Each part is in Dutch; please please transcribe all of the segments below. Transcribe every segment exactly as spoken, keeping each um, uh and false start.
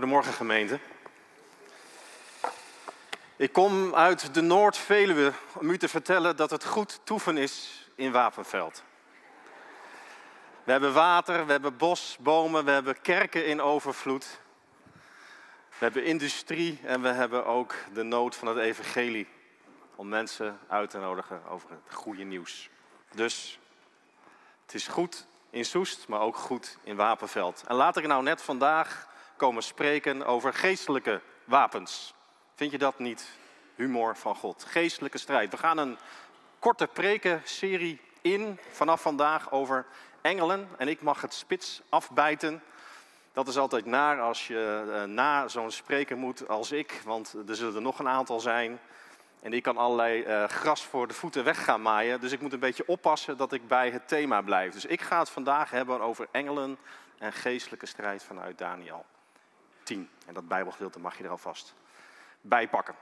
Goedemorgen gemeente. Ik kom uit de Noordveluwe om u te vertellen dat het goed toeven is in Wapenveld. We hebben water, we hebben bos, bomen, we hebben kerken in overvloed. We hebben industrie en we hebben ook de nood van het evangelie. Om mensen uit te nodigen over het goede nieuws. Dus het is goed in Soest, maar ook goed in Wapenveld. En laat ik nou net vandaag komen spreken over geestelijke wapens. Vind je dat niet humor van God? Geestelijke strijd. We gaan een korte prekenserie in vanaf vandaag over engelen. En ik mag het spits afbijten. Dat is altijd naar als je na zo'n spreker moet als ik. Want er zullen er nog een aantal zijn. En die kan allerlei uh, gras voor de voeten weg gaan maaien. Dus ik moet een beetje oppassen dat ik bij het thema blijf. Dus ik ga het vandaag hebben over engelen en geestelijke strijd vanuit Daniel tien. En dat bijbelgedeelte mag je er alvast bij pakken.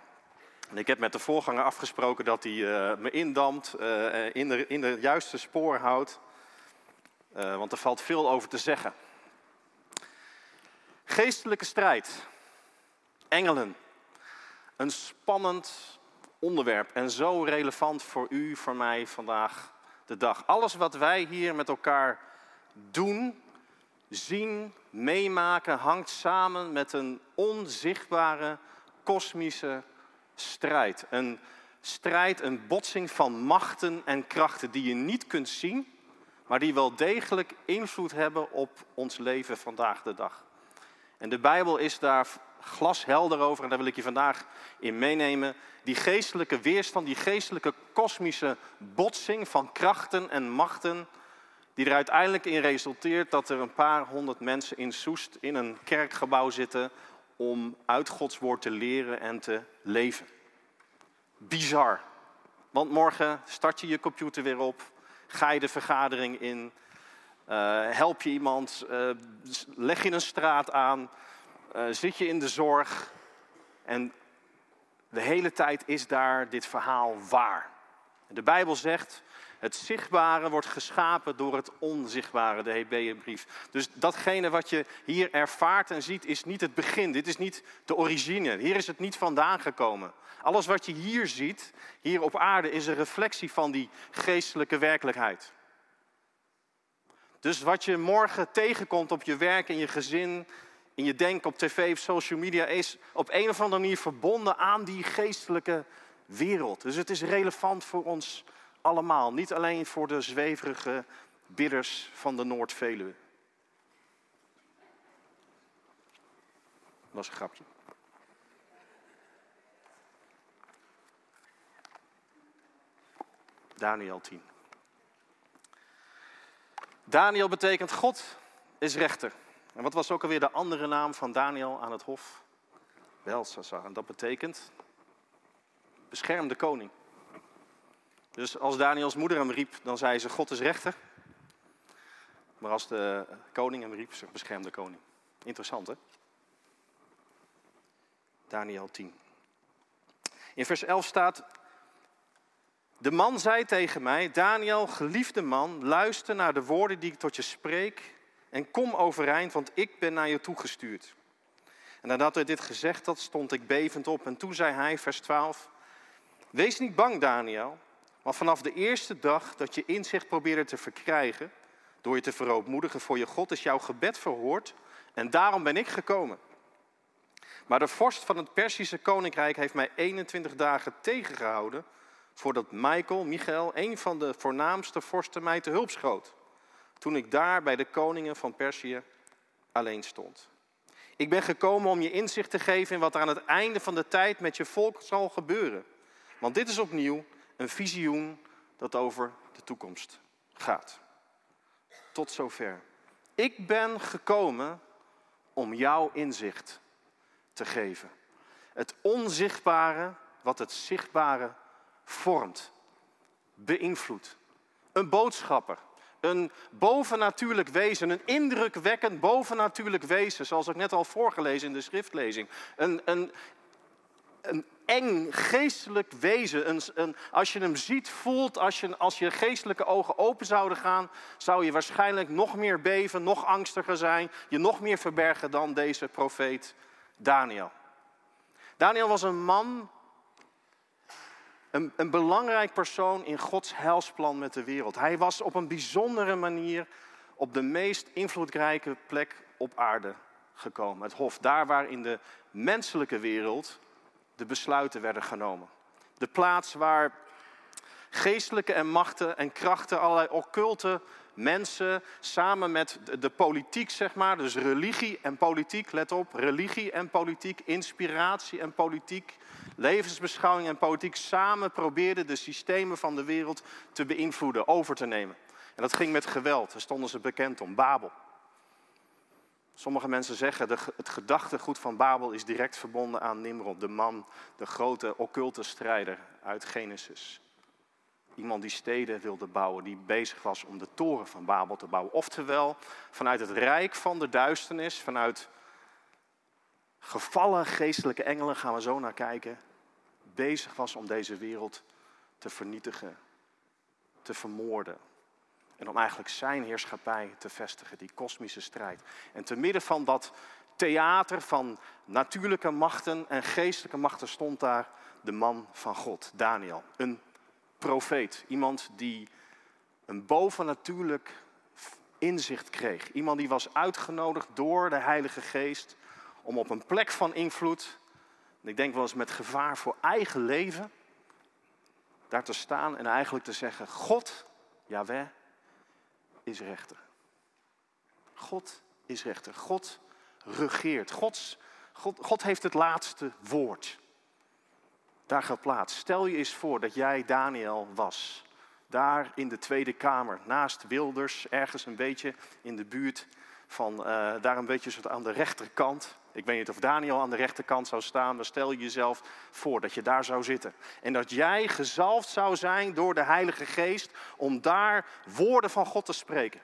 En ik heb met de voorganger afgesproken dat hij uh, me indampt, uh, in de, in de juiste spoor houdt. Uh, want er valt veel over te zeggen. Geestelijke strijd. Engelen. Een spannend onderwerp en zo relevant voor u, voor mij vandaag de dag. Alles wat wij hier met elkaar doen, zien, meemaken, hangt samen met een onzichtbare kosmische strijd. Een strijd, een botsing van machten en krachten die je niet kunt zien, maar die wel degelijk invloed hebben op ons leven vandaag de dag. En de Bijbel is daar glashelder over, en daar wil ik je vandaag in meenemen. Die geestelijke weerstand, die geestelijke kosmische botsing van krachten en machten, die er uiteindelijk in resulteert dat er een paar honderd mensen in Soest in een kerkgebouw zitten om uit Gods woord te leren en te leven. Bizar. Want morgen start je je computer weer op, ga je de vergadering in, uh, help je iemand, uh, leg je een straat aan. Uh, zit je in de zorg en de hele tijd is daar dit verhaal waar. De Bijbel zegt, het zichtbare wordt geschapen door het onzichtbare, de Hebreeënbrief. Dus datgene wat je hier ervaart en ziet is niet het begin, dit is niet de origine. Hier is het niet vandaan gekomen. Alles wat je hier ziet, hier op aarde, is een reflectie van die geestelijke werkelijkheid. Dus wat je morgen tegenkomt op je werk en je gezin, in je denken op tv of social media, is op een of andere manier verbonden aan die geestelijke wereld. Dus het is relevant voor ons allemaal. Niet alleen voor de zweverige bidders van de Noord-Veluwe. Dat was een grapje. Daniel tien. Daniel betekent God is rechter. En wat was ook alweer de andere naam van Daniel aan het hof? Beltsazar. En dat betekent beschermde koning. Dus als Daniels moeder hem riep, dan zei ze God is rechter. Maar als de koning hem riep, ze beschermde koning. Interessant, hè? Daniel tien. In vers elf staat: de man zei tegen mij, Daniel, geliefde man, luister naar de woorden die ik tot je spreek. En kom overeind, want ik ben naar je toegestuurd. En nadat hij dit gezegd had, stond ik bevend op. En toen zei hij, vers twaalf, wees niet bang, Daniel. Want vanaf de eerste dag dat je inzicht probeerde te verkrijgen, door je te verootmoedigen voor je God, is jouw gebed verhoord. En daarom ben ik gekomen. Maar de vorst van het Perzische koninkrijk heeft mij eenentwintig dagen tegengehouden, voordat Michael, Michael, een van de voornaamste vorsten, mij te hulp schoot. Toen ik daar bij de koningen van Perzië alleen stond. Ik ben gekomen om je inzicht te geven in wat er aan het einde van de tijd met je volk zal gebeuren. Want dit is opnieuw een visioen dat over de toekomst gaat. Tot zover. Ik ben gekomen om jou inzicht te geven. Het onzichtbare wat het zichtbare vormt, beïnvloedt. Een boodschapper. Een bovennatuurlijk wezen, een indrukwekkend bovennatuurlijk wezen, zoals ik net al voorgelezen in de schriftlezing. Een, een een eng geestelijk wezen. Een, een, als je hem ziet, voelt, als je, als je geestelijke ogen open zouden gaan, zou je waarschijnlijk nog meer beven, nog angstiger zijn, je nog meer verbergen dan deze profeet Daniel. Daniel was een man, een, een belangrijk persoon in Gods heilsplan met de wereld. Hij was op een bijzondere manier op de meest invloedrijke plek op aarde gekomen. Het hof, daar waar in de menselijke wereld de besluiten werden genomen. De plaats waar geestelijke en machten en krachten, allerlei occulte mensen, samen met de politiek, zeg maar, dus religie en politiek, let op, religie en politiek, inspiratie en politiek, levensbeschouwing en politiek, samen probeerden de systemen van de wereld te beïnvloeden, over te nemen. En dat ging met geweld, daar stonden ze bekend om, Babel. Sommige mensen zeggen, de, het gedachtegoed van Babel is direct verbonden aan Nimrod, de man, de grote occulte strijder uit Genesis. Iemand die steden wilde bouwen, die bezig was om de toren van Babel te bouwen. Oftewel, vanuit het rijk van de duisternis, vanuit gevallen geestelijke engelen, gaan we zo naar kijken, bezig was om deze wereld te vernietigen, te vermoorden. En om eigenlijk zijn heerschappij te vestigen, die kosmische strijd. En te midden van dat theater van natuurlijke machten en geestelijke machten stond daar de man van God, Daniel. Een profeet, iemand die een bovennatuurlijk inzicht kreeg. Iemand die was uitgenodigd door de Heilige Geest om op een plek van invloed, en ik denk wel eens met gevaar voor eigen leven, daar te staan en eigenlijk te zeggen, God, Yahweh, is rechter. God is rechter. God regeert. Gods, God, God heeft het laatste woord. Daar geplaatst. Stel je eens voor dat jij Daniel was. Daar in de Tweede Kamer. Naast Wilders. Ergens een beetje in de buurt. Van, uh, daar een beetje soort aan de rechterkant. Ik weet niet of Daniel aan de rechterkant zou staan. Maar stel je jezelf voor dat je daar zou zitten. En dat jij gezalfd zou zijn door de Heilige Geest. Om daar woorden van God te spreken.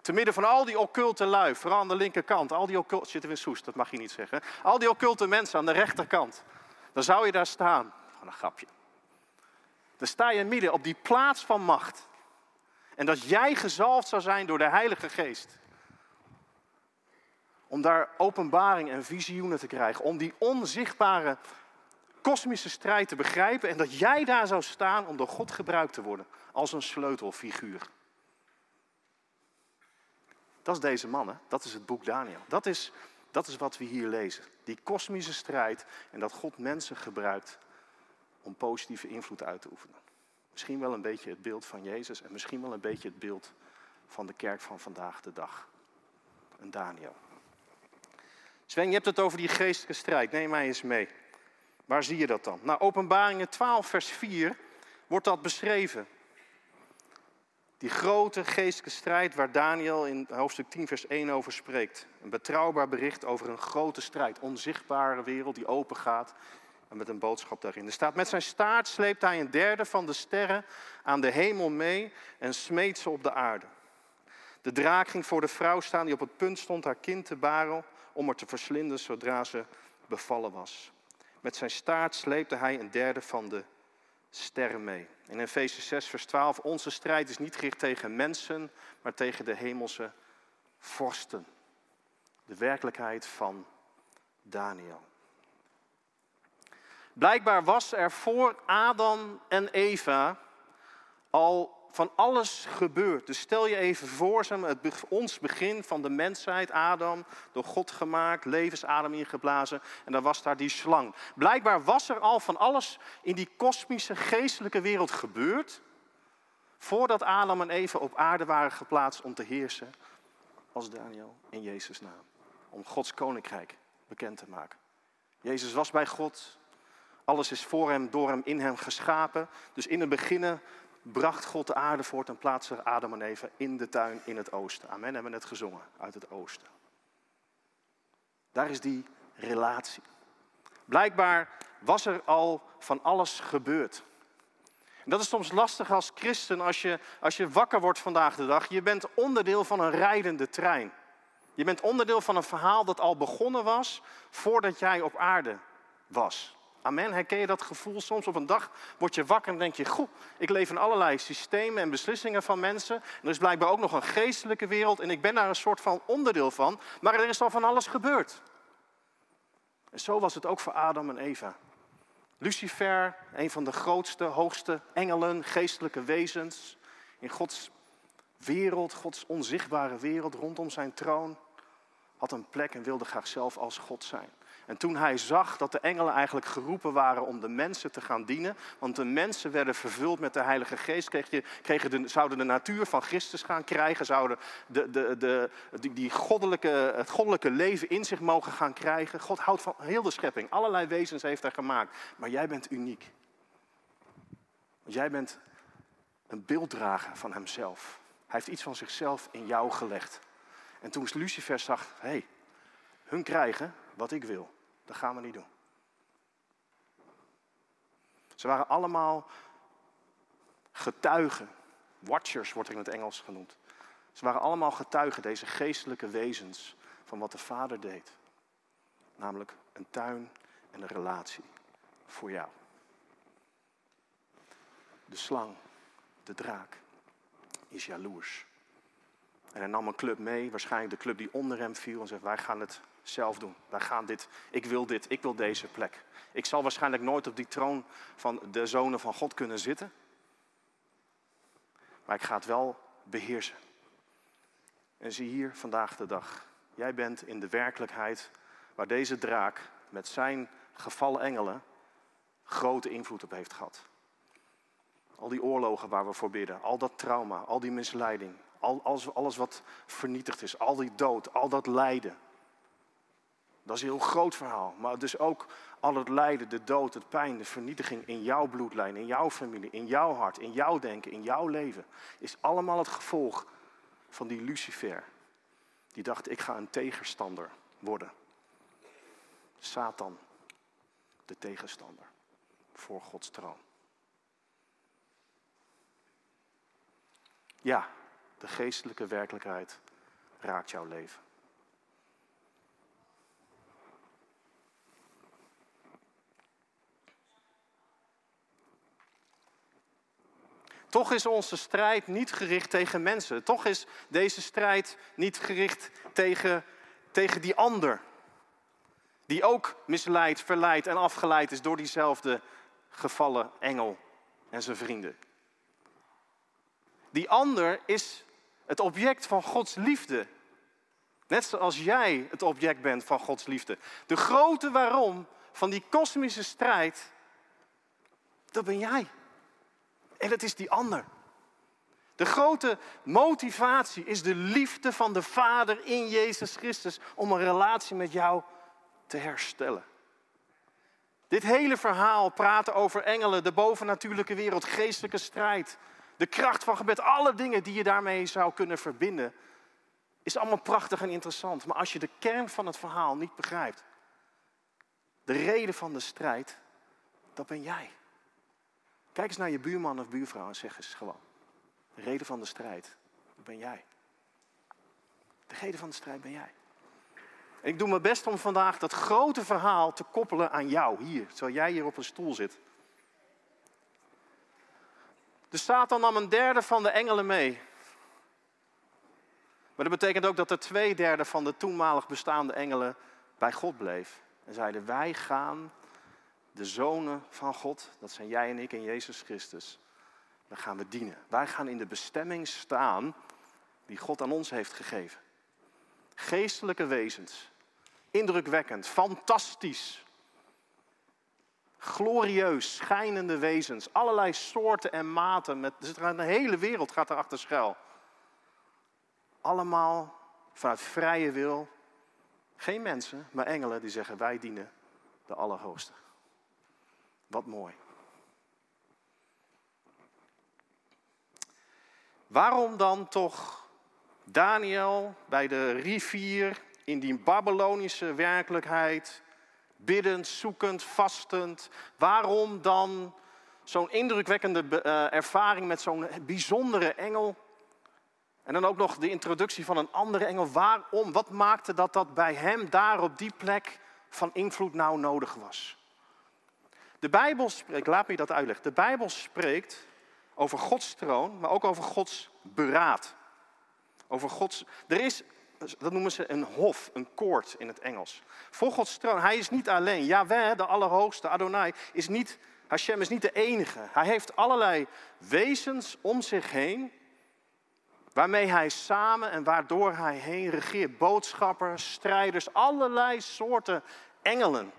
Te midden van al die occulte lui. Vooral aan de linkerkant. Al die occulte... Zitten we in Soest, dat mag je niet zeggen. Al die occulte mensen aan de rechterkant. Dan zou je daar staan. Van een grapje. Dan sta je midden op die plaats van macht. En dat jij gezalfd zou zijn door de Heilige Geest. Om daar openbaring en visioenen te krijgen. Om die onzichtbare kosmische strijd te begrijpen. En dat jij daar zou staan om door God gebruikt te worden. Als een sleutelfiguur. Dat is deze man, hè? Dat is het boek Daniel. Dat is... Dat is wat we hier lezen. Die kosmische strijd en dat God mensen gebruikt om positieve invloed uit te oefenen. Misschien wel een beetje het beeld van Jezus en misschien wel een beetje het beeld van de kerk van vandaag de dag. Een Daniel. Sven, je hebt het over die geestelijke strijd. Neem mij eens mee. Waar zie je dat dan? Nou, Openbaringen twaalf vers vier wordt dat beschreven. Die grote geestelijke strijd waar Daniel in hoofdstuk tien vers één over spreekt. Een betrouwbaar bericht over een grote strijd. Onzichtbare wereld die open gaat en met een boodschap daarin. Er staat, met zijn staart sleept hij een derde van de sterren aan de hemel mee en smeet ze op de aarde. De draak ging voor de vrouw staan die op het punt stond haar kind te baren om er te verslinden zodra ze bevallen was. Met zijn staart sleepte hij een derde van de sterren mee. In Efeze zes vers twaalf. Onze strijd is niet gericht tegen mensen, maar tegen de hemelse vorsten. De werkelijkheid van Daniel. Blijkbaar was er voor Adam en Eva al van alles gebeurd. Dus stel je even voor, het ons begin van de mensheid, Adam, door God gemaakt, levensadem ingeblazen, en dan was daar die slang. Blijkbaar was er al van alles in die kosmische, geestelijke wereld gebeurd, voordat Adam en Eva op aarde waren geplaatst om te heersen, als Daniel in Jezus' naam. Om Gods koninkrijk bekend te maken. Jezus was bij God, alles is voor hem, door hem, in hem geschapen. Dus in het begin bracht God de aarde voort en plaatste Adam en Eva in de tuin in het oosten. Amen, hebben we net gezongen, uit het oosten. Daar is die relatie. Blijkbaar was er al van alles gebeurd. En dat is soms lastig als christen als je, als je wakker wordt vandaag de dag. Je bent onderdeel van een rijdende trein. Je bent onderdeel van een verhaal dat al begonnen was voordat jij op aarde was. Amen. Herken je dat gevoel soms? Op een dag word je wakker en denk je, goh, ik leef in allerlei systemen en beslissingen van mensen. En er is blijkbaar ook nog een geestelijke wereld en ik ben daar een soort van onderdeel van. Maar er is al van alles gebeurd. En zo was het ook voor Adam en Eva. Lucifer, een van de grootste, hoogste engelen, geestelijke wezens in Gods wereld, Gods onzichtbare wereld rondom zijn troon, had een plek en wilde graag zelf als God zijn. En toen hij zag dat de engelen eigenlijk geroepen waren om de mensen te gaan dienen, want de mensen werden vervuld met de Heilige Geest, kreeg je, kregen de, zouden de natuur van Christus gaan krijgen, zouden de, de, de, die, die goddelijke, het goddelijke leven in zich mogen gaan krijgen. God houdt van heel de schepping, allerlei wezens heeft hij gemaakt. Maar jij bent uniek. Want jij bent een beelddrager van hemzelf. Hij heeft iets van zichzelf in jou gelegd. En toen Lucifer zag, hé, hey, hun krijgen wat ik wil. Dat gaan we niet doen. Ze waren allemaal getuigen. Watchers wordt in het Engels genoemd. Ze waren allemaal getuigen, deze geestelijke wezens, van wat de Vader deed. Namelijk een tuin en een relatie voor jou. De slang, de draak, is jaloers. En hij nam een club mee, waarschijnlijk de club die onder hem viel, en zegt, wij gaan het zelf doen. Wij gaan dit, ik wil dit, ik wil deze plek. Ik zal waarschijnlijk nooit op die troon van de zonen van God kunnen zitten. Maar ik ga het wel beheersen. En zie hier vandaag de dag. Jij bent in de werkelijkheid waar deze draak met zijn gevallen engelen grote invloed op heeft gehad. Al die oorlogen waar we voor bidden, al dat trauma, al die misleiding, al, alles wat vernietigd is, al die dood, al dat lijden. Dat is een heel groot verhaal. Maar dus ook al het lijden, de dood, het pijn, de vernietiging in jouw bloedlijn, in jouw familie, in jouw hart, in jouw denken, in jouw leven. Is allemaal het gevolg van die Lucifer. Die dacht, ik ga een tegenstander worden. Satan, de tegenstander voor Gods troon. Ja, de geestelijke werkelijkheid raakt jouw leven. Toch is onze strijd niet gericht tegen mensen. Toch is deze strijd niet gericht tegen, tegen die ander. Die ook misleid, verleid en afgeleid is door diezelfde gevallen engel en zijn vrienden. Die ander is het object van Gods liefde. Net zoals jij het object bent van Gods liefde. De grote waarom van die kosmische strijd, dat ben jij. En dat is die ander. De grote motivatie is de liefde van de Vader in Jezus Christus om een relatie met jou te herstellen. Dit hele verhaal praten over engelen, de bovennatuurlijke wereld, geestelijke strijd, de kracht van gebed, alle dingen die je daarmee zou kunnen verbinden, is allemaal prachtig en interessant. Maar als je de kern van het verhaal niet begrijpt, de reden van de strijd, dat ben jij. Kijk eens naar je buurman of buurvrouw en zeg eens gewoon. De reden van de strijd, dat ben jij. De reden van de strijd ben jij. En ik doe mijn best om vandaag dat grote verhaal te koppelen aan jou, hier. Terwijl jij hier op een stoel zit. Dus Satan nam een derde van de engelen mee. Maar dat betekent ook dat er twee derde van de toenmalig bestaande engelen bij God bleef. En zeiden, wij gaan... De zonen van God, dat zijn jij en ik en Jezus Christus. Dan gaan we dienen. Wij gaan in de bestemming staan die God aan ons heeft gegeven. Geestelijke wezens. Indrukwekkend, fantastisch. Glorieus, schijnende wezens. Allerlei soorten en maten. Met, dus de hele wereld gaat erachter schuil. Allemaal vanuit vrije wil. Geen mensen, maar engelen die zeggen wij dienen de Allerhoogste. Wat mooi. Waarom dan toch Daniel bij de rivier in die Babylonische werkelijkheid, biddend, zoekend, vastend, waarom dan zo'n indrukwekkende ervaring met zo'n bijzondere engel? En dan ook nog de introductie van een andere engel. Waarom? Wat maakte dat dat bij hem daar op die plek van invloed nou nodig was? De Bijbel spreekt, laat me je dat uitleggen. De Bijbel spreekt over Gods troon, maar ook over Gods beraad. Over Gods, er is, dat noemen ze een hof, een court in het Engels. Voor Gods troon, hij is niet alleen. Yahweh, de Allerhoogste, Adonai, is niet, Hashem is niet de enige. Hij heeft allerlei wezens om zich heen, waarmee hij samen en waardoor hij heen regeert. Boodschappers, strijders, allerlei soorten engelen.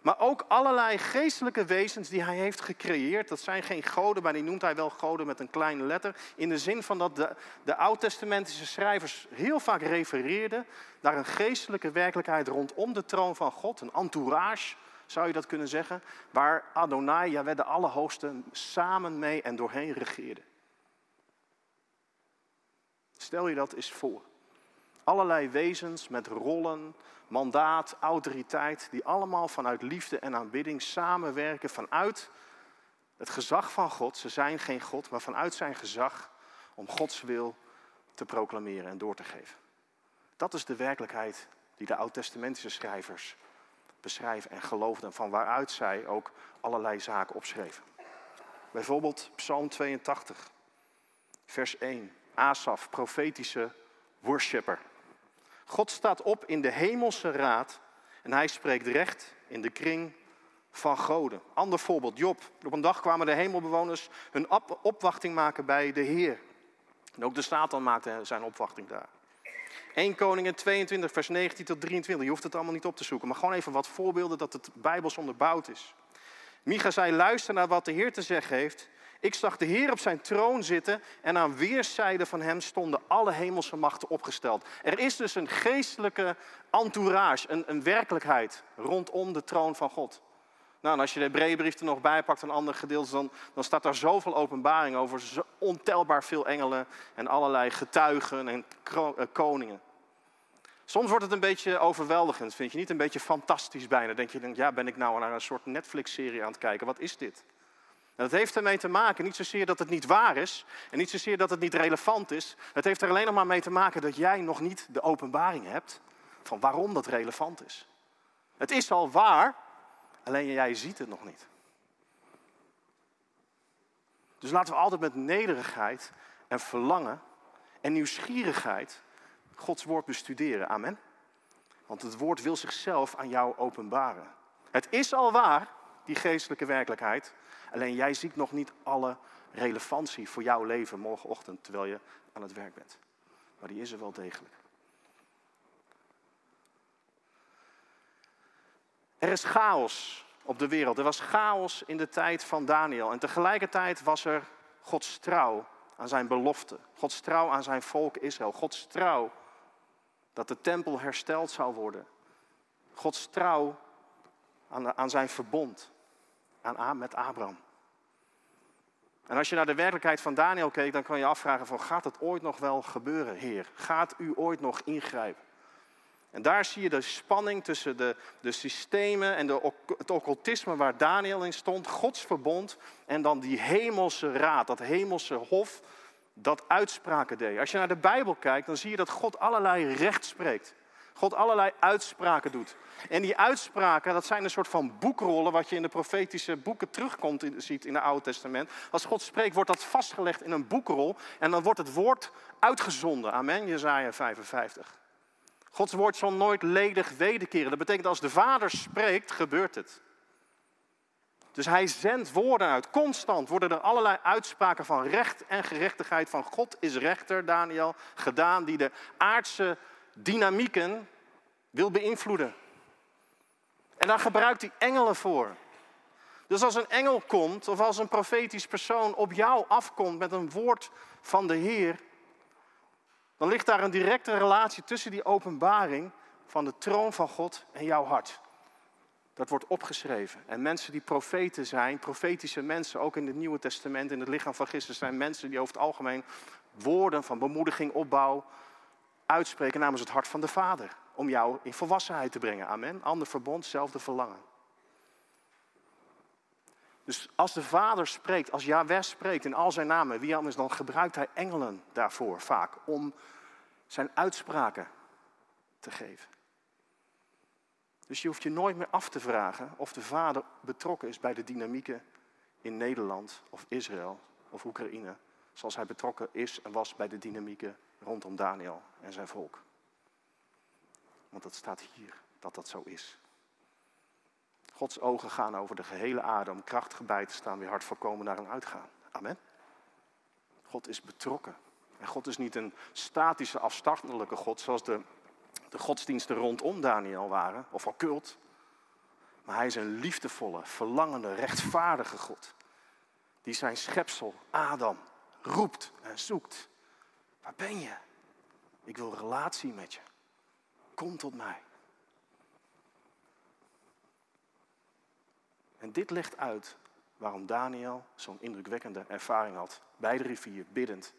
Maar ook allerlei geestelijke wezens die hij heeft gecreëerd. Dat zijn geen goden, maar die noemt hij wel goden met een kleine letter. In de zin van dat de, de oud-testamentische schrijvers heel vaak refereerden naar een geestelijke werkelijkheid rondom de troon van God. Een entourage, zou je dat kunnen zeggen. Waar Adonai, Yahweh, de Allerhoogste, samen mee en doorheen regeerde. Stel je dat eens voor. Allerlei wezens met rollen, mandaat, autoriteit, die allemaal vanuit liefde en aanbidding samenwerken vanuit het gezag van God. Ze zijn geen God, maar vanuit zijn gezag om Gods wil te proclameren en door te geven. Dat is de werkelijkheid die de oud-testamentische schrijvers beschrijven en geloofden en van waaruit zij ook allerlei zaken opschreven. Bijvoorbeeld Psalm tweeëntachtig, vers één. Asaf, profetische worshipper. God staat op in de hemelse raad en hij spreekt recht in de kring van goden. Ander voorbeeld, Job. Op een dag kwamen de hemelbewoners hun opwachting maken bij de Heer. En ook de Satan maakte zijn opwachting daar. Eerste Koningen tweeëntwintig, vers negentien tot drieëntwintig. Je hoeft het allemaal niet op te zoeken, maar gewoon even wat voorbeelden dat het bijbels onderbouwd is. Micha zei, luister naar wat de Heer te zeggen heeft. Ik zag de Heer op zijn troon zitten en aan weerszijden van hem stonden alle hemelse machten opgesteld. Er is dus een geestelijke entourage, een, een werkelijkheid rondom de troon van God. Nou, en als je de Hebreeënbrief er nog bij pakt en andere gedeeltes, dan, dan staat daar zoveel openbaring over. Zo ontelbaar veel engelen en allerlei getuigen en kro- eh, koningen. Soms wordt het een beetje overweldigend, vind je niet? Een beetje fantastisch bijna. Denk je, ja, ben ik nou naar een soort Netflix-serie aan het kijken? Wat is dit? En dat heeft ermee te maken, niet zozeer dat het niet waar is en niet zozeer dat het niet relevant is. Het heeft er alleen nog maar mee te maken dat jij nog niet de openbaring hebt van waarom dat relevant is. Het is al waar, alleen jij ziet het nog niet. Dus laten we altijd met nederigheid en verlangen en nieuwsgierigheid Gods woord bestuderen. Amen. Want het woord wil zichzelf aan jou openbaren. Het is al waar, die geestelijke werkelijkheid. Alleen jij ziet nog niet alle relevantie voor jouw leven morgenochtend terwijl je aan het werk bent. Maar die is er wel degelijk. Er is chaos op de wereld. Er was chaos in de tijd van Daniel. En tegelijkertijd was er Gods trouw aan zijn belofte. Gods trouw aan zijn volk Israël. Gods trouw dat de tempel hersteld zou worden. Gods trouw aan, de, aan zijn verbond. Aan, met Abraham. En als je naar de werkelijkheid van Daniel keek, dan kan je afvragen van, gaat het ooit nog wel gebeuren, Heer? Gaat u ooit nog ingrijpen? En daar zie je de spanning tussen de, de systemen en de, het occultisme waar Daniel in stond, Gods verbond, en dan die hemelse raad, dat hemelse hof, dat uitspraken deed. Als je naar de Bijbel kijkt, dan zie je dat God allerlei recht spreekt. God allerlei uitspraken doet. En die uitspraken, dat zijn een soort van boekrollen, wat je in de profetische boeken terugkomt in, ziet in het Oude Testament. Als God spreekt, wordt dat vastgelegd in een boekrol. En dan wordt het woord uitgezonden. Amen, Jesaja vijfenvijftig. Gods woord zal nooit ledig wederkeren. Dat betekent als de Vader spreekt, gebeurt het. Dus hij zendt woorden uit. Constant worden er allerlei uitspraken van recht en gerechtigheid. Van God is rechter, Daniel, gedaan die de aardse dynamieken wil beïnvloeden. En daar gebruikt hij engelen voor. Dus als een engel komt, of als een profetisch persoon op jou afkomt met een woord van de Heer, dan ligt daar een directe relatie tussen die openbaring van de troon van God en jouw hart. Dat wordt opgeschreven. En mensen die profeten zijn, profetische mensen, ook in het Nieuwe Testament, in het lichaam van Christus, zijn mensen die over het algemeen woorden van bemoediging, opbouw, uitspreken namens het hart van de Vader. Om jou in volwassenheid te brengen. Amen. Ander verbond, zelfde verlangen. Dus als de Vader spreekt, als Yahweh spreekt in al zijn namen, wie anders dan gebruikt hij engelen daarvoor vaak. Om zijn uitspraken te geven. Dus je hoeft je nooit meer af te vragen of de vader betrokken is bij de dynamieken in Nederland of Israël of Oekraïne. Zoals hij betrokken is en was bij de dynamieken rondom Daniel en zijn volk. Want dat staat hier, dat dat zo is. Gods ogen gaan over de gehele aarde om kracht gebij te staan, weer hard voorkomen naar een uitgaan. Amen. God is betrokken. En God is niet een statische, afstandelijke God, zoals de, de godsdiensten rondom Daniel waren, of occult. Maar hij is een liefdevolle, verlangende, rechtvaardige God. Die zijn schepsel, Adam, roept en zoekt. Waar ben je? Ik wil relatie met je. Kom tot mij. En dit legt uit waarom Daniel zo'n indrukwekkende ervaring had. Bij de rivier, biddend,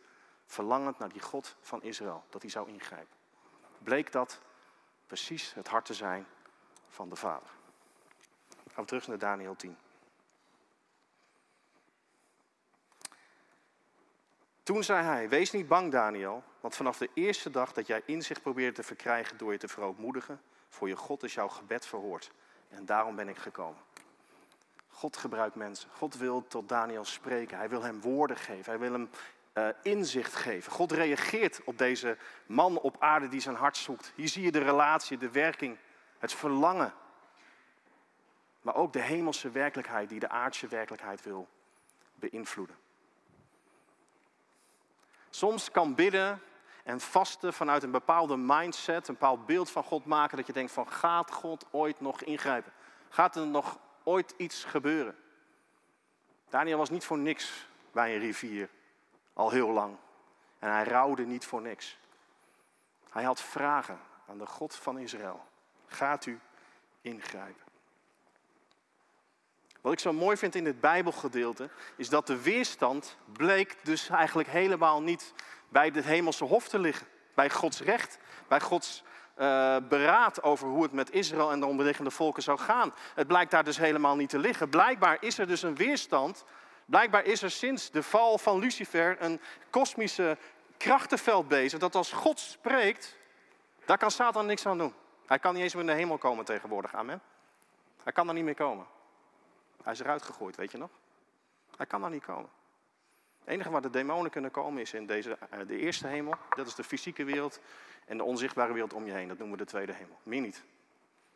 verlangend naar die God van Israël, dat hij zou ingrijpen. Bleek dat precies het hart te zijn van de Vader. Gaan we terug naar Daniel tien. Toen zei hij, wees niet bang Daniel, want vanaf de eerste dag dat jij inzicht probeerde te verkrijgen door je te verootmoedigen, voor je God is jouw gebed verhoord. En daarom ben ik gekomen. God gebruikt mensen. God wil tot Daniel spreken. Hij wil hem woorden geven. Hij wil hem uh, inzicht geven. God reageert op deze man op aarde die zijn hart zoekt. Hier zie je de relatie, de werking, het verlangen. Maar ook de hemelse werkelijkheid die de aardse werkelijkheid wil beïnvloeden. Soms kan bidden en vasten vanuit een bepaalde mindset, een bepaald beeld van God maken, dat je denkt van, gaat God ooit nog ingrijpen? Gaat er nog ooit iets gebeuren? Daniel was niet voor niks bij een rivier, al heel lang. En hij rouwde niet voor niks. Hij had vragen aan de God van Israël. Gaat u ingrijpen? Wat ik zo mooi vind in dit Bijbelgedeelte, is dat de weerstand bleek dus eigenlijk helemaal niet bij het hemelse hof te liggen. Bij Gods recht, bij Gods uh, beraad over hoe het met Israël en de omliggende volken zou gaan. Het blijkt daar dus helemaal niet te liggen. Blijkbaar is er dus een weerstand. Blijkbaar is er sinds de val van Lucifer een kosmische krachtenveld bezig. Dat als God spreekt, daar kan Satan niks aan doen. Hij kan niet eens meer in de hemel komen tegenwoordig. Amen. Hij kan daar niet meer komen. Hij is eruit gegooid, weet je nog? Hij kan daar niet komen. Het enige waar de demonen kunnen komen is in deze, de eerste hemel. Dat is de fysieke wereld. En de onzichtbare wereld om je heen. Dat noemen we de tweede hemel. Meer niet.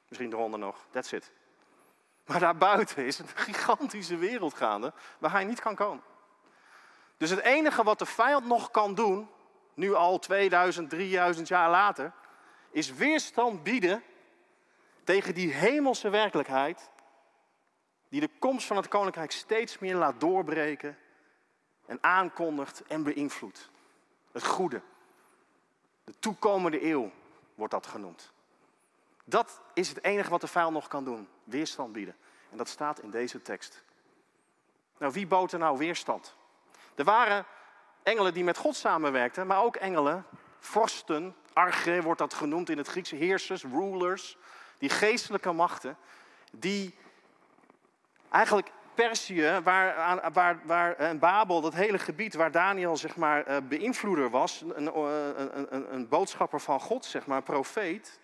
Misschien eronder nog. That's it. Maar daarbuiten is een gigantische wereld gaande waar hij niet kan komen. Dus het enige wat de vijand nog kan doen, nu al tweeduizend, drieduizend jaar later, is weerstand bieden tegen die hemelse werkelijkheid die de komst van het koninkrijk steeds meer laat doorbreken en aankondigt en beïnvloedt. Het goede. De toekomende eeuw wordt dat genoemd. Dat is het enige wat de vijand nog kan doen. Weerstand bieden. En dat staat in deze tekst. Nou, wie bood er nou weerstand? Er waren engelen die met God samenwerkten, maar ook engelen, vorsten, arche wordt dat genoemd in het Griekse, heersers, rulers, die geestelijke machten, die eigenlijk Perzië, waar, waar, waar, en Babel, dat hele gebied waar Daniel zeg maar, beïnvloeder was, een, een, een, een boodschapper van God, zeg maar, een profeet,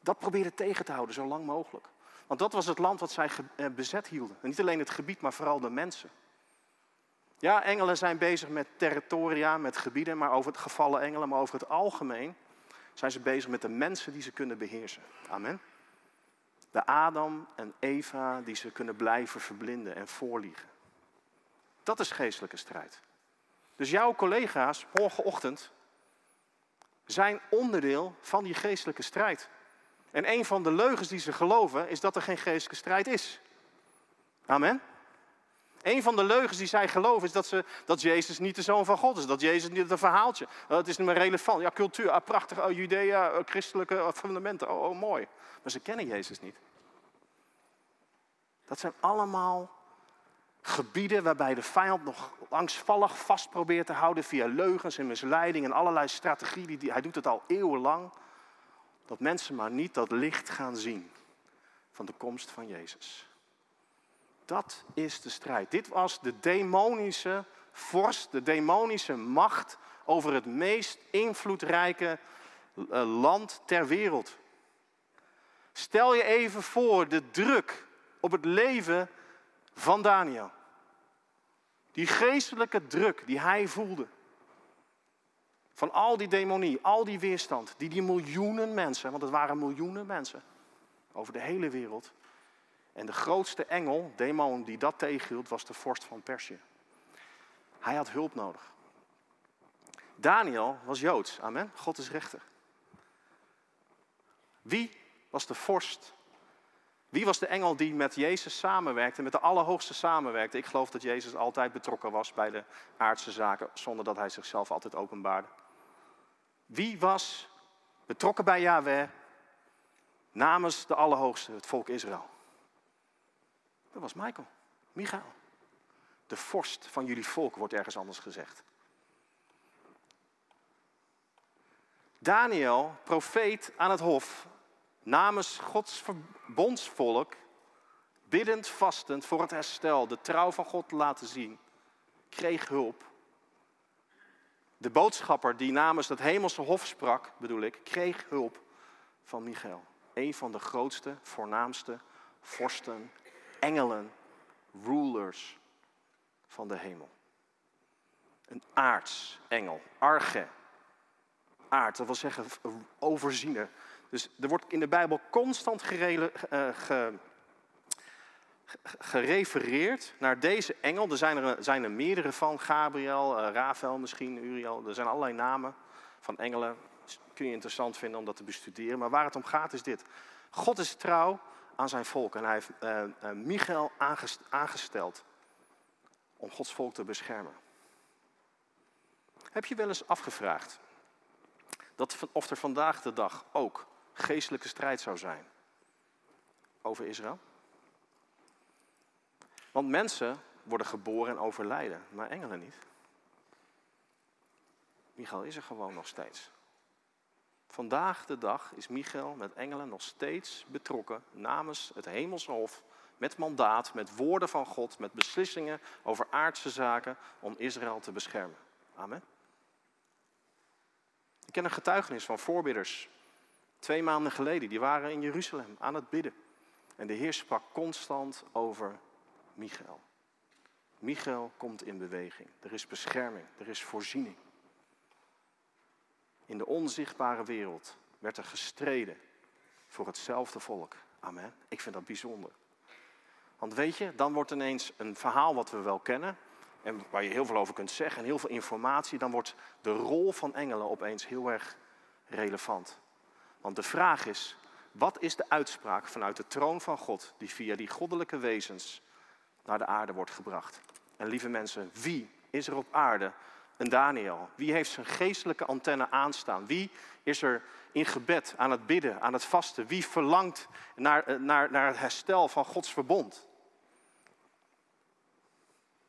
dat probeerde tegen te houden zo lang mogelijk. Want dat was het land wat zij bezet hielden. En niet alleen het gebied, maar vooral de mensen. Ja, engelen zijn bezig met territoria, met gebieden, maar over het gevallen engelen, maar over het algemeen zijn ze bezig met de mensen die ze kunnen beheersen. Amen. De Adam en Eva die ze kunnen blijven verblinden en voorliegen. Dat is geestelijke strijd. Dus jouw collega's morgenochtend zijn onderdeel van die geestelijke strijd. En een van de leugens die ze geloven is dat er geen geestelijke strijd is. Amen. Een van de leugens die zij geloven is dat, ze, dat Jezus niet de Zoon van God is. Dat Jezus niet een verhaaltje. Het is niet meer relevant. Ja, cultuur, ah, prachtig, oh, Judea, oh, christelijke oh, fundamenten, oh, oh, mooi. Maar ze kennen Jezus niet. Dat zijn allemaal gebieden waarbij de vijand nog angstvallig vast probeert te houden via leugens en misleiding en allerlei strategieën. Die, hij doet het al eeuwenlang. Dat mensen maar niet dat licht gaan zien van de komst van Jezus. Dat is de strijd. Dit was de demonische vorst, de demonische macht over het meest invloedrijke land ter wereld. Stel je even voor de druk op het leven van Daniel. Die geestelijke druk die hij voelde. Van al die demonie, al die weerstand. Die die miljoenen mensen, want het waren miljoenen mensen. Over de hele wereld. En de grootste engel, demon die dat tegenhield, was de vorst van Perzië. Hij had hulp nodig. Daniel was Joods, amen. God is rechter. Wie was de vorst? Wie was de engel die met Jezus samenwerkte, met de Allerhoogste samenwerkte? Ik geloof dat Jezus altijd betrokken was bij de aardse zaken, zonder dat hij zichzelf altijd openbaarde. Wie was betrokken bij Yahweh namens de Allerhoogste, het volk Israël? Dat was Michael, Michael. De vorst van jullie volk, wordt ergens anders gezegd. Daniel, profeet aan het hof, namens Gods verbondsvolk, biddend, vastend voor het herstel, de trouw van God laten zien, kreeg hulp. De boodschapper die namens het hemelse hof sprak, bedoel ik, kreeg hulp van Michael. Een van de grootste, voornaamste vorsten, engelen, rulers van de hemel. Een aartsengel, arche. Aard, dat wil zeggen overziener. Dus er wordt in de Bijbel constant gerele, uh, ge, gerefereerd naar deze engel. Er zijn er, zijn er meerdere van, Gabriel, uh, Raphael misschien, Uriel. Er zijn allerlei namen van engelen. Kun je interessant vinden om dat te bestuderen. Maar waar het om gaat is dit. God is trouw aan zijn volk. En hij heeft uh, uh, Michael aangesteld om Gods volk te beschermen. Heb je wel eens afgevraagd dat of er vandaag de dag ook geestelijke strijd zou zijn over Israël? Want mensen worden geboren en overlijden, maar engelen niet. Michael is er gewoon nog steeds. Vandaag de dag is Michael met engelen nog steeds betrokken namens het hemelse hof, met mandaat, met woorden van God, met beslissingen over aardse zaken om Israël te beschermen. Amen. Ik ken een getuigenis van voorbidders. Twee maanden geleden, die waren in Jeruzalem aan het bidden. En de Heer sprak constant over Michael. Michael komt in beweging. Er is bescherming, er is voorziening. In de onzichtbare wereld werd er gestreden voor hetzelfde volk. Amen. Ik vind dat bijzonder. Want weet je, dan wordt ineens een verhaal wat we wel kennen, en waar je heel veel over kunt zeggen en heel veel informatie, dan wordt de rol van engelen opeens heel erg relevant. Want de vraag is, wat is de uitspraak vanuit de troon van God die via die goddelijke wezens naar de aarde wordt gebracht? En lieve mensen, wie is er op aarde een Daniel? Wie heeft zijn geestelijke antenne aanstaan? Wie is er in gebed, aan het bidden, aan het vasten? Wie verlangt naar, naar, naar het herstel van Gods verbond?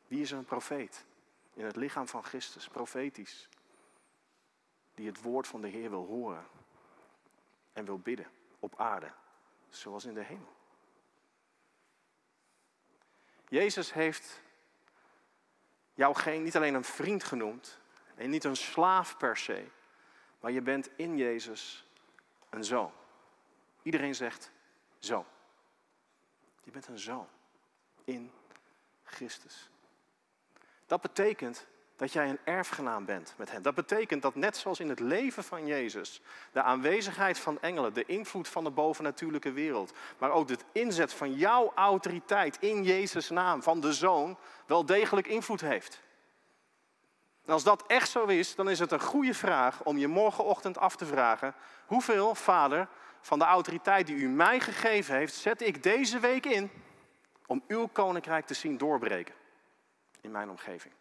Wie is een profeet in het lichaam van Christus, profetisch, die het woord van de Heer wil horen en wil bidden op aarde, zoals in de hemel? Jezus heeft jou geen, niet alleen een vriend genoemd en niet een slaaf per se, maar je bent in Jezus een zoon. Iedereen zegt zoon. Je bent een zoon in Christus. Dat betekent dat jij een erfgenaam bent met hem. Dat betekent dat net zoals in het leven van Jezus, de aanwezigheid van engelen, de invloed van de bovennatuurlijke wereld, maar ook de inzet van jouw autoriteit in Jezus' naam, van de Zoon, wel degelijk invloed heeft. En als dat echt zo is, dan is het een goede vraag om je morgenochtend af te vragen: hoeveel, Vader, van de autoriteit die u mij gegeven heeft, zet ik deze week in om uw koninkrijk te zien doorbreken in mijn omgeving?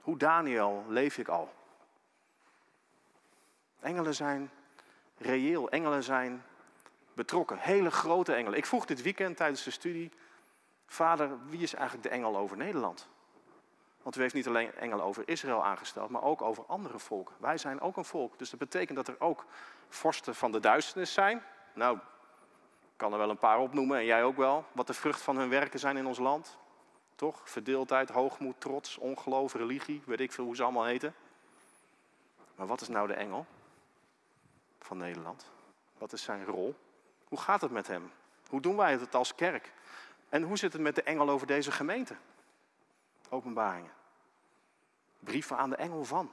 Hoe Daniel leef ik al? Engelen zijn reëel. Engelen zijn betrokken. Hele grote engelen. Ik vroeg dit weekend tijdens de studie: Vader, wie is eigenlijk de engel over Nederland? Want u heeft niet alleen engelen over Israël aangesteld, maar ook over andere volken. Wij zijn ook een volk. Dus dat betekent dat er ook vorsten van de duisternis zijn. Nou, ik kan er wel een paar opnoemen, en jij ook wel. Wat de vrucht van hun werken zijn in ons land. Toch? Verdeeldheid, hoogmoed, trots, ongeloof, religie. Weet ik veel hoe ze allemaal heten. Maar wat is nou de engel? van Nederland? Wat is zijn rol? Hoe gaat het met hem? Hoe doen wij het als kerk? En hoe zit het met de engel over deze gemeente? Openbaringen. Brieven aan de engel van.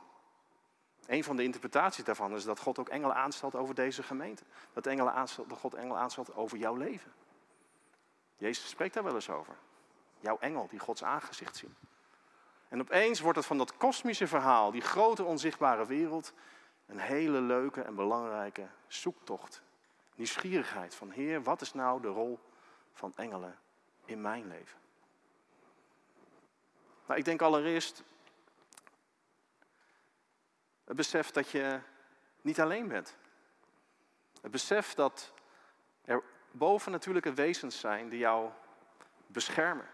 Een van de interpretaties daarvan is dat God ook engelen aanstelt over deze gemeente. Dat, engelen aanstelt, dat God engelen aanstelt over jouw leven. Jezus spreekt daar wel eens over. Jouw engel die Gods aangezicht ziet. En opeens wordt het van dat kosmische verhaal, die grote onzichtbare wereld, een hele leuke en belangrijke zoektocht. Nieuwsgierigheid van Heer, wat is nou de rol van engelen in mijn leven? Nou, ik denk allereerst het besef dat je niet alleen bent. Het besef dat er bovennatuurlijke wezens zijn die jou beschermen.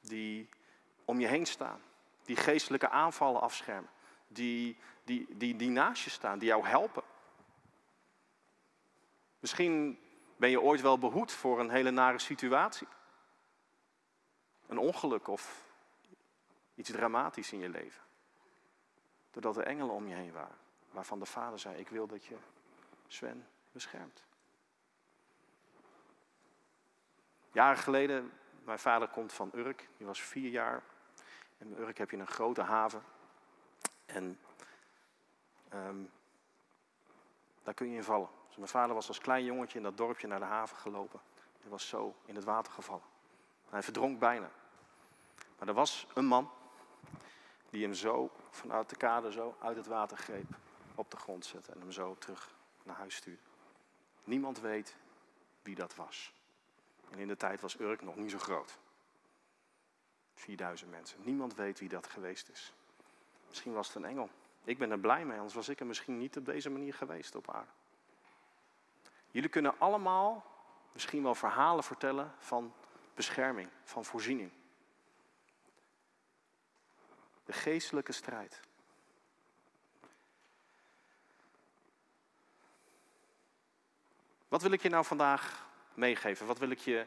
Die om je heen staan. Die geestelijke aanvallen afschermen. Die, die, die, die naast je staan, die jou helpen. Misschien ben je ooit wel behoed voor een hele nare situatie. Een ongeluk of iets dramatisch in je leven. Doordat er engelen om je heen waren. Waarvan de Vader zei, ik wil dat je Sven beschermt. Jaren geleden, mijn vader komt van Urk. Die was vier jaar. In Urk heb je een grote haven. En um, daar kun je in vallen. Dus mijn vader was als klein jongetje in dat dorpje naar de haven gelopen. Hij was zo in het water gevallen. Hij verdronk bijna. Maar er was een man die hem zo vanuit de kade zo uit het water greep, op de grond zette en hem zo terug naar huis stuurde. Niemand weet wie dat was. En in de tijd was Urk nog niet zo groot. vierduizend mensen. Niemand weet wie dat geweest is. Misschien was het een engel. Ik ben er blij mee, anders was ik er misschien niet op deze manier geweest op aarde. Jullie kunnen allemaal misschien wel verhalen vertellen van bescherming, van voorziening. De geestelijke strijd. Wat wil ik je nou vandaag meegeven? Wat wil ik je,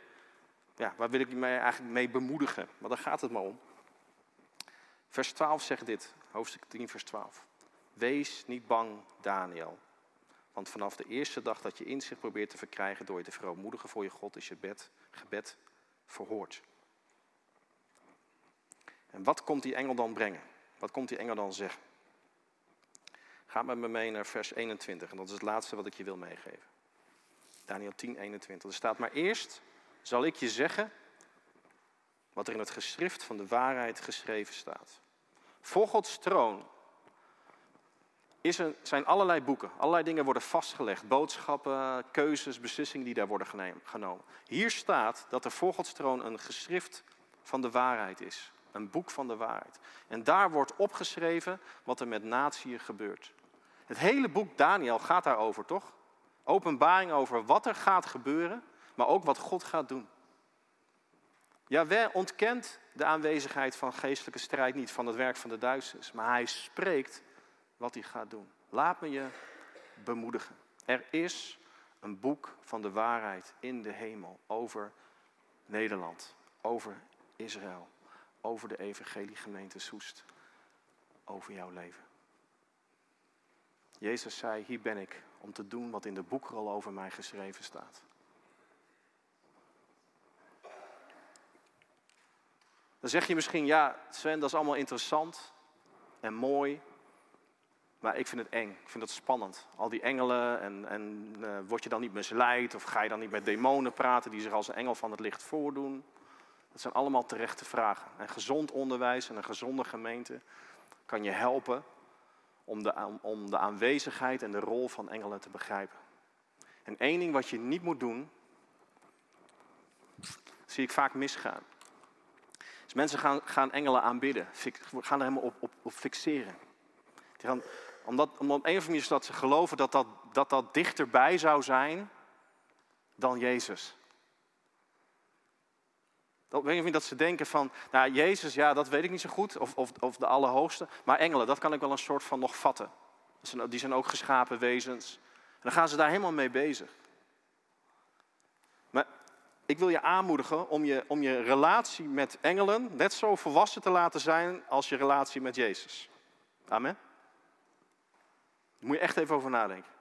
ja, waar wil ik je mee, eigenlijk mee bemoedigen? Want daar gaat het maar om. Vers twaalf zegt dit, hoofdstuk tien, vers twaalf. Wees niet bang, Daniel. Want vanaf de eerste dag dat je inzicht probeert te verkrijgen door je te verootmoedigen voor je God, is je bed, gebed verhoord. En wat komt die engel dan brengen? Wat komt die engel dan zeggen? Ga met me mee naar vers eenentwintig. En dat is het laatste wat ik je wil meegeven. Daniel tien, eenentwintig. Er staat, maar eerst zal ik je zeggen wat er in het geschrift van de waarheid geschreven staat. Voor Gods troon is er, zijn allerlei boeken. Allerlei dingen worden vastgelegd. Boodschappen, keuzes, beslissingen die daar worden genomen. Hier staat dat er voor Gods troon een geschrift van de waarheid is. Een boek van de waarheid. En daar wordt opgeschreven wat er met natieën gebeurt. Het hele boek Daniel gaat daarover, toch? Openbaring over wat er gaat gebeuren, maar ook wat God gaat doen. Yahweh ontkent de aanwezigheid van geestelijke strijd niet, van het werk van de duisternis. Maar hij spreekt wat hij gaat doen. Laat me je bemoedigen. Er is een boek van de waarheid in de hemel over Nederland, over Israël. Over de evangeliegemeente Soest. Over jouw leven. Jezus zei, hier ben ik om te doen wat in de boekrol over mij geschreven staat. Dan zeg je misschien, ja Sven, dat is allemaal interessant en mooi. Maar ik vind het eng, ik vind het spannend. Al die engelen en, en uh, word je dan niet misleid? Of ga je dan niet met demonen praten die zich als een engel van het licht voordoen? Dat zijn allemaal terechte vragen. En gezond onderwijs en een gezonde gemeente kan je helpen om de, om de aanwezigheid en de rol van engelen te begrijpen. En één ding wat je niet moet doen, zie ik vaak misgaan. Dus mensen gaan, gaan engelen aanbidden, fix, gaan er helemaal op, op, op fixeren. Die gaan, omdat op een of andere manier dat ze geloven dat dat, dat dat dichterbij zou zijn dan Jezus. Dat weet ik niet, dat ze denken van, nou Jezus, ja dat weet ik niet zo goed, of, of, of de Allerhoogste. Maar engelen, dat kan ik wel een soort van nog vatten. Die zijn ook geschapen wezens. En dan gaan ze daar helemaal mee bezig. Maar ik wil je aanmoedigen om je, om je relatie met engelen net zo volwassen te laten zijn als je relatie met Jezus. Amen. Daar moet je echt even over nadenken.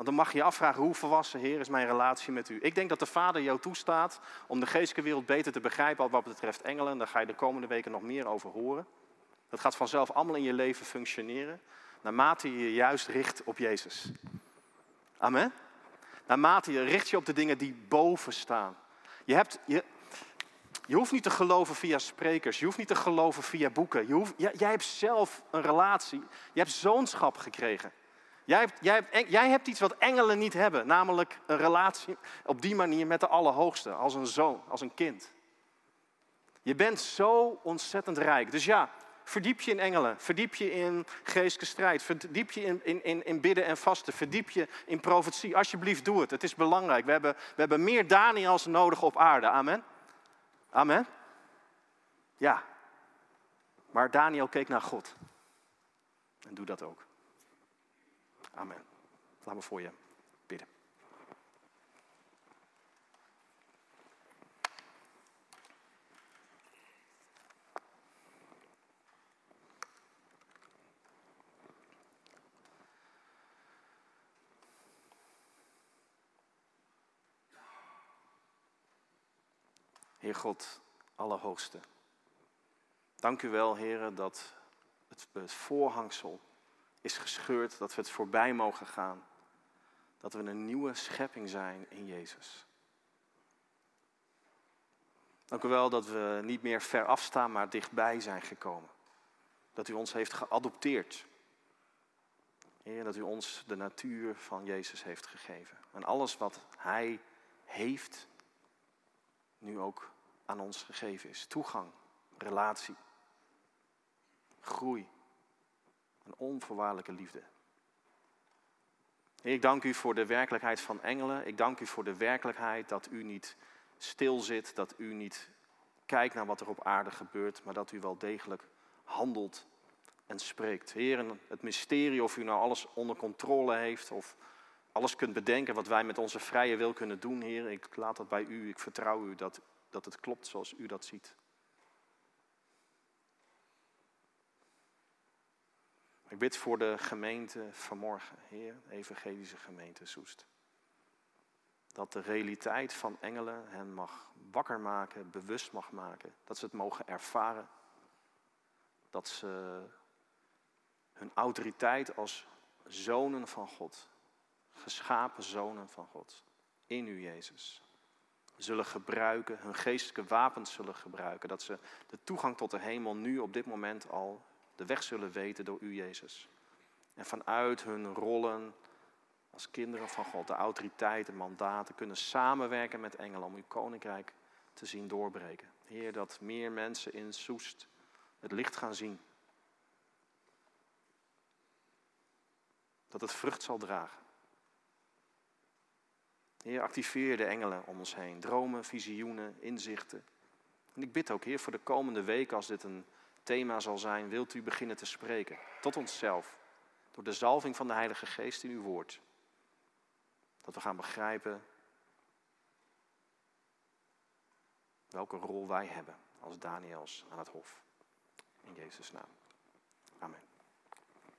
Want dan mag je je afvragen, hoe volwassen, Heer, is mijn relatie met u? Ik denk dat de Vader jou toestaat om de geestelijke wereld beter te begrijpen wat betreft engelen. Daar ga je de komende weken nog meer over horen. Dat gaat vanzelf allemaal in je leven functioneren. Naarmate je je juist richt op Jezus. Amen. Naarmate je richt je op de dingen die boven staan. Je hebt... Je, Je hoeft niet te geloven via sprekers. Je hoeft niet te geloven via boeken. Je hoeft, jij, jij hebt zelf een relatie. Je hebt zoonschap gekregen. Jij hebt, jij, hebt, jij hebt iets wat engelen niet hebben. Namelijk een relatie op die manier met de Allerhoogste. Als een zoon, als een kind. Je bent zo ontzettend rijk. Dus ja, verdiep je in engelen. Verdiep je in geestelijke strijd. Verdiep je in, in, in, in bidden en vasten. Verdiep je in profetie. Alsjeblieft, doe het. Het is belangrijk. We hebben, we hebben meer Daniels nodig op aarde. Amen. Amen? Ja. Maar Daniel keek naar God. En doe dat ook. Amen. Laat me voor je bidden. Heer God, Allerhoogste. Dank u wel, Heer, dat het voorhangsel is gescheurd, dat we het voorbij mogen gaan. Dat we een nieuwe schepping zijn in Jezus. Dank u wel dat we niet meer ver afstaan, maar dichtbij zijn gekomen. Dat u ons heeft geadopteerd. Heer, dat u ons de natuur van Jezus heeft gegeven. En alles wat Hij heeft nu ook aan ons gegeven is. Toegang, relatie, groei en onvoorwaardelijke liefde. Heer, ik dank u voor de werkelijkheid van engelen. Ik dank u voor de werkelijkheid dat u niet stil zit, dat u niet kijkt naar wat er op aarde gebeurt, maar dat u wel degelijk handelt en spreekt. Heer, het mysterie of u nou alles onder controle heeft of alles kunt bedenken wat wij met onze vrije wil kunnen doen, Heer. Ik laat dat bij u. Ik vertrouw u dat, dat het klopt zoals u dat ziet. Ik bid voor de gemeente vanmorgen, Heer, evangelische gemeente Soest. Dat de realiteit van engelen hen mag wakker maken, bewust mag maken. Dat ze het mogen ervaren. Dat ze hun autoriteit als zonen van God, geschapen zonen van God, in u Jezus, zullen gebruiken, hun geestelijke wapens zullen gebruiken. Dat ze de toegang tot de hemel nu op dit moment al de weg zullen weten door u Jezus. En vanuit hun rollen als kinderen van God, de autoriteit en mandaten, kunnen samenwerken met engelen om uw koninkrijk te zien doorbreken. Heer, dat meer mensen in Soest het licht gaan zien. Dat het vrucht zal dragen. Heer, activeer de engelen om ons heen. Dromen, visioenen, inzichten. En ik bid ook, Heer, voor de komende weken, als dit een thema zal zijn, wilt u beginnen te spreken. Tot onszelf. Door de zalving van de Heilige Geest in uw woord. Dat we gaan begrijpen welke rol wij hebben als Daniels aan het hof. In Jezus' naam. Amen.